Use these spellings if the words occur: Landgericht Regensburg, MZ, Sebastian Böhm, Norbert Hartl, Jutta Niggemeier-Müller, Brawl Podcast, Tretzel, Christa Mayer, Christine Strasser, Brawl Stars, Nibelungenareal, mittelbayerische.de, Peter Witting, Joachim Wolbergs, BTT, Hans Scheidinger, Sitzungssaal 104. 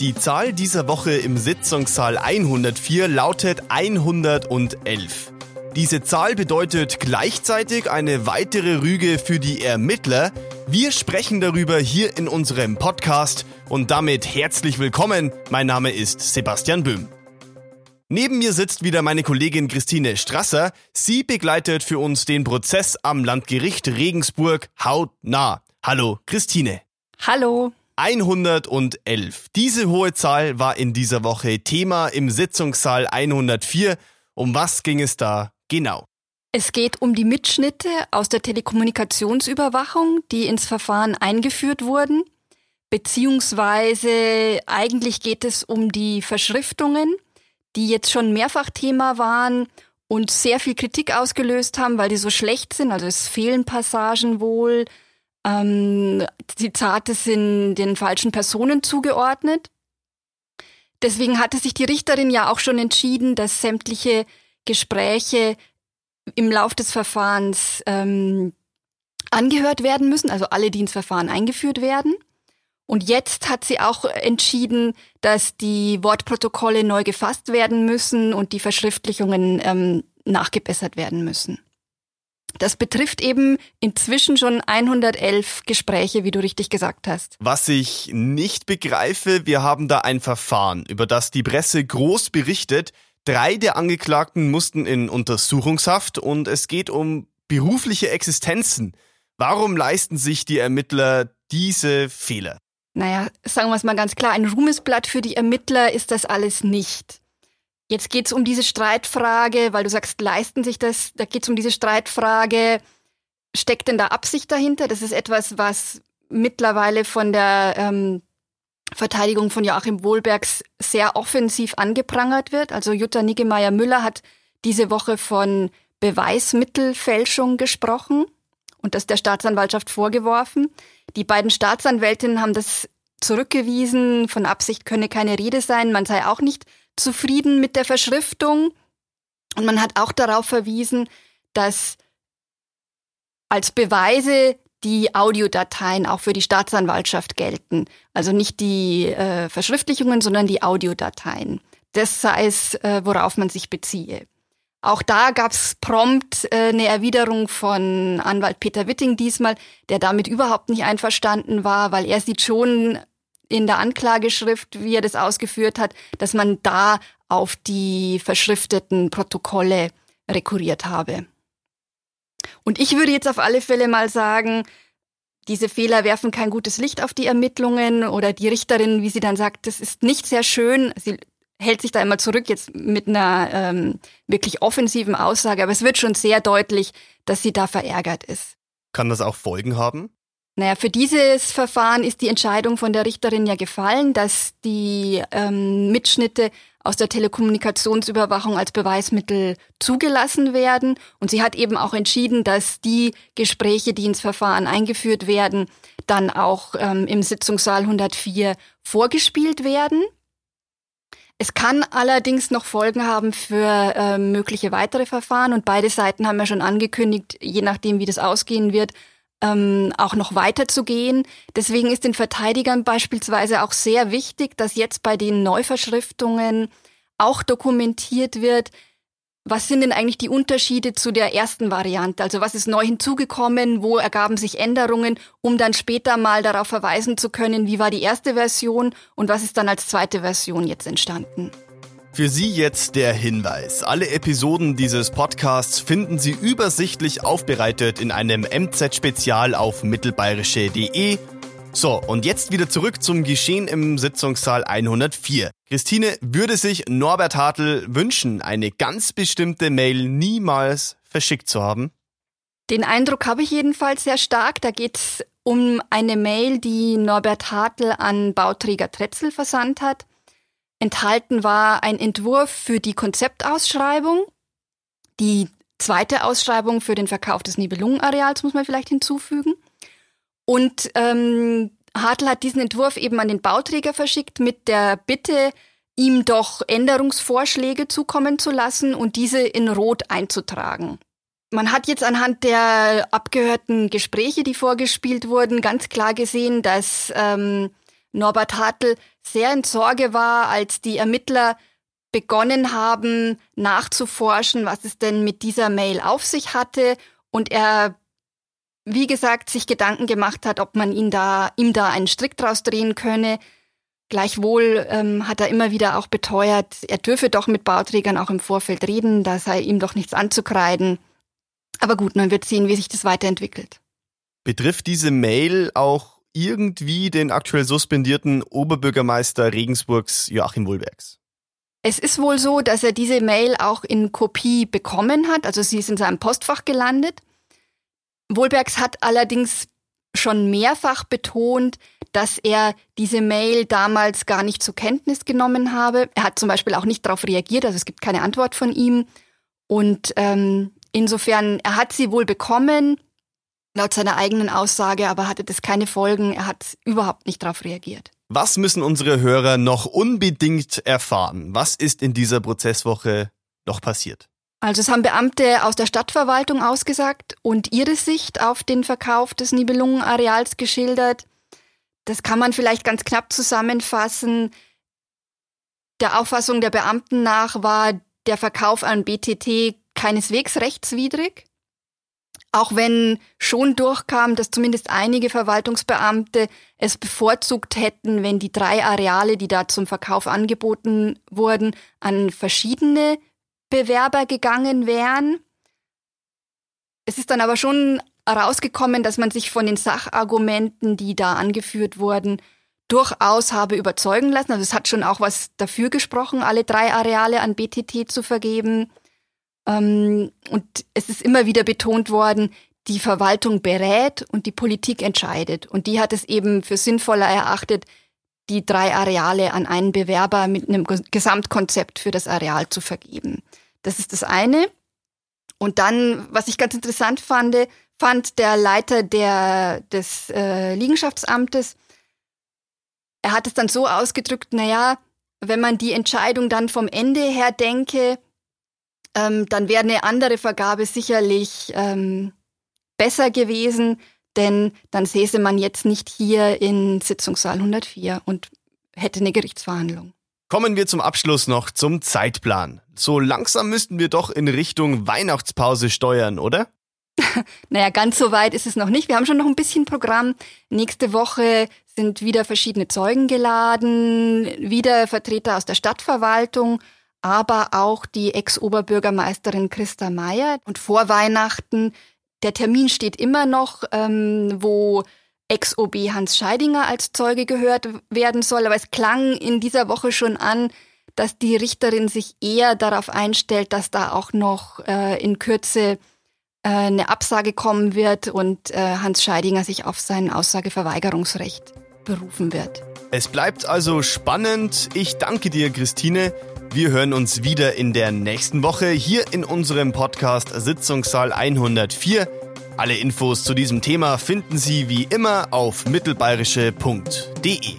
Die Zahl dieser Woche im Sitzungssaal 104 lautet 111. Diese Zahl bedeutet gleichzeitig eine weitere Rüge für die Ermittler. Wir sprechen darüber hier in unserem Podcast und damit herzlich willkommen. Mein Name ist Sebastian Böhm. Neben mir sitzt wieder meine Kollegin Christine Strasser. Sie begleitet für uns den Prozess am Landgericht Regensburg hautnah. Hallo Christine. Hallo. 111. Diese hohe Zahl war in dieser Woche Thema im Sitzungssaal 104. Um was ging es da genau? Es geht um die Mitschnitte aus der Telekommunikationsüberwachung, die ins Verfahren eingeführt wurden. Beziehungsweise eigentlich geht es um die Verschriftungen, die jetzt schon mehrfach Thema waren und sehr viel Kritik ausgelöst haben, weil die so schlecht sind. Also es fehlen Passagen wohl, Zitate sind den falschen Personen zugeordnet. Deswegen hatte sich die Richterin ja auch schon entschieden, dass sämtliche Gespräche im Lauf des Verfahrens angehört werden müssen, also alle, die ins Verfahren eingeführt werden. Und jetzt hat sie auch entschieden, dass die Wortprotokolle neu gefasst werden müssen und die Verschriftlichungen nachgebessert werden müssen. Das betrifft eben inzwischen schon 111 Gespräche, wie du richtig gesagt hast. Was ich nicht begreife, wir haben da ein Verfahren, über das die Presse groß berichtet. 3 der Angeklagten mussten in Untersuchungshaft und es geht um berufliche Existenzen. Warum leisten sich die Ermittler diese Fehler? Naja, sagen wir es mal ganz klar, ein Ruhmesblatt für die Ermittler ist das alles nicht. Jetzt geht es um diese Streitfrage, weil du sagst, leisten sich das, da geht es um diese Streitfrage, steckt denn da Absicht dahinter? Das ist etwas, was mittlerweile von der Verteidigung von Joachim Wolbergs sehr offensiv angeprangert wird. Also Jutta Niggemeier-Müller hat diese Woche von Beweismittelfälschung gesprochen und das der Staatsanwaltschaft vorgeworfen. Die beiden Staatsanwältinnen haben das zurückgewiesen, von Absicht könne keine Rede sein, man sei auch nicht zufrieden mit der Verschriftung. Und man hat auch darauf verwiesen, dass als Beweise die Audiodateien auch für die Staatsanwaltschaft gelten. Also nicht die Verschriftlichungen, sondern die Audiodateien. Das sei es, worauf man sich beziehe. Auch da gab es prompt eine Erwiderung von Anwalt Peter Witting diesmal, der damit überhaupt nicht einverstanden war, weil er sieht schon in der Anklageschrift, wie er das ausgeführt hat, dass man da auf die verschrifteten Protokolle rekurriert habe. Und ich würde jetzt auf alle Fälle mal sagen, diese Fehler werfen kein gutes Licht auf die Ermittlungen oder die Richterin, wie sie dann sagt, das ist nicht sehr schön. Sie hält sich da immer zurück jetzt mit einer wirklich offensiven Aussage, aber es wird schon sehr deutlich, dass sie da verärgert ist. Kann das auch Folgen haben? Naja, für dieses Verfahren ist die Entscheidung von der Richterin ja gefallen, dass die Mitschnitte aus der Telekommunikationsüberwachung als Beweismittel zugelassen werden. Und sie hat eben auch entschieden, dass die Gespräche, die ins Verfahren eingeführt werden, dann auch im Sitzungssaal 104 vorgespielt werden. Es kann allerdings noch Folgen haben für mögliche weitere Verfahren. Und beide Seiten haben ja schon angekündigt, je nachdem, wie das ausgehen wird, auch noch weiter zu gehen. Deswegen ist den Verteidigern beispielsweise auch sehr wichtig, dass jetzt bei den Neuverschriftungen auch dokumentiert wird, was sind denn eigentlich die Unterschiede zu der ersten Variante? Also was ist neu hinzugekommen? Wo ergaben sich Änderungen, um dann später mal darauf verweisen zu können, wie war die erste Version und was ist dann als zweite Version jetzt entstanden? Für Sie jetzt der Hinweis. Alle Episoden dieses Podcasts finden Sie übersichtlich aufbereitet in einem MZ-Spezial auf mittelbayerische.de. So, und jetzt wieder zurück zum Geschehen im Sitzungssaal 104. Christine, würde sich Norbert Hartl wünschen, eine ganz bestimmte Mail niemals verschickt zu haben? Den Eindruck habe ich jedenfalls sehr stark. Da geht es um eine Mail, die Norbert Hartl an Bauträger Tretzel versandt hat. Enthalten war ein Entwurf für die Konzeptausschreibung, die zweite Ausschreibung für den Verkauf des Nibelungenareals, muss man vielleicht hinzufügen. Und Hartl hat diesen Entwurf eben an den Bauträger verschickt mit der Bitte, ihm doch Änderungsvorschläge zukommen zu lassen und diese in Rot einzutragen. Man hat jetzt anhand der abgehörten Gespräche, die vorgespielt wurden, ganz klar gesehen, dass Norbert Hartl sehr in Sorge war, als die Ermittler begonnen haben, nachzuforschen, was es denn mit dieser Mail auf sich hatte. Und er, wie gesagt, sich Gedanken gemacht hat, ob man ihm da einen Strick draus drehen könne. Gleichwohl hat er immer wieder auch beteuert, er dürfe doch mit Bauträgern auch im Vorfeld reden, da sei ihm doch nichts anzukreiden. Aber gut, man wird sehen, wie sich das weiterentwickelt. Betrifft diese Mail auch irgendwie den aktuell suspendierten Oberbürgermeister Regensburgs Joachim Wolbergs? Es ist wohl so, dass er diese Mail auch in Kopie bekommen hat, also sie ist in seinem Postfach gelandet. Wolbergs hat allerdings schon mehrfach betont, dass er diese Mail damals gar nicht zur Kenntnis genommen habe. Er hat zum Beispiel auch nicht darauf reagiert, also es gibt keine Antwort von ihm. Und insofern, er hat sie wohl bekommen, laut seiner eigenen Aussage, aber hatte das keine Folgen. Er hat überhaupt nicht darauf reagiert. Was müssen unsere Hörer noch unbedingt erfahren? Was ist in dieser Prozesswoche noch passiert? Also es haben Beamte aus der Stadtverwaltung ausgesagt und ihre Sicht auf den Verkauf des Nibelungenareals geschildert. Das kann man vielleicht ganz knapp zusammenfassen. Der Auffassung der Beamten nach war der Verkauf an BTT keineswegs rechtswidrig. Auch wenn schon durchkam, dass zumindest einige Verwaltungsbeamte es bevorzugt hätten, wenn die 3 Areale, die da zum Verkauf angeboten wurden, an verschiedene Bewerber gegangen wären. Es ist dann aber schon herausgekommen, dass man sich von den Sachargumenten, die da angeführt wurden, durchaus habe überzeugen lassen. Also es hat schon auch was dafür gesprochen, alle 3 Areale an BTT zu vergeben. Und es ist immer wieder betont worden, die Verwaltung berät und die Politik entscheidet. Und die hat es eben für sinnvoller erachtet, die 3 Areale an einen Bewerber mit einem Gesamtkonzept für das Areal zu vergeben. Das ist das eine. Und dann, was ich ganz interessant fand der Leiter des Liegenschaftsamtes, er hat es dann so ausgedrückt, naja, wenn man die Entscheidung dann vom Ende her denke, dann wäre eine andere Vergabe sicherlich besser gewesen, denn dann säße man jetzt nicht hier in Sitzungssaal 104 und hätte eine Gerichtsverhandlung. Kommen wir zum Abschluss noch zum Zeitplan. So langsam müssten wir doch in Richtung Weihnachtspause steuern, oder? Naja, ganz so weit ist es noch nicht. Wir haben schon noch ein bisschen Programm. Nächste Woche sind wieder verschiedene Zeugen geladen, wieder Vertreter aus der Stadtverwaltung, aber auch die Ex-Oberbürgermeisterin Christa Mayer. Und vor Weihnachten, der Termin steht immer noch, wo Ex-OB Hans Scheidinger als Zeuge gehört werden soll. Aber es klang in dieser Woche schon an, dass die Richterin sich eher darauf einstellt, dass da auch noch in Kürze eine Absage kommen wird und Hans Scheidinger sich auf sein Aussageverweigerungsrecht berufen wird. Es bleibt also spannend. Ich danke dir, Christine. Wir hören uns wieder in der nächsten Woche hier in unserem Podcast Sitzungssaal 104. Alle Infos zu diesem Thema finden Sie wie immer auf mittelbayerische.de.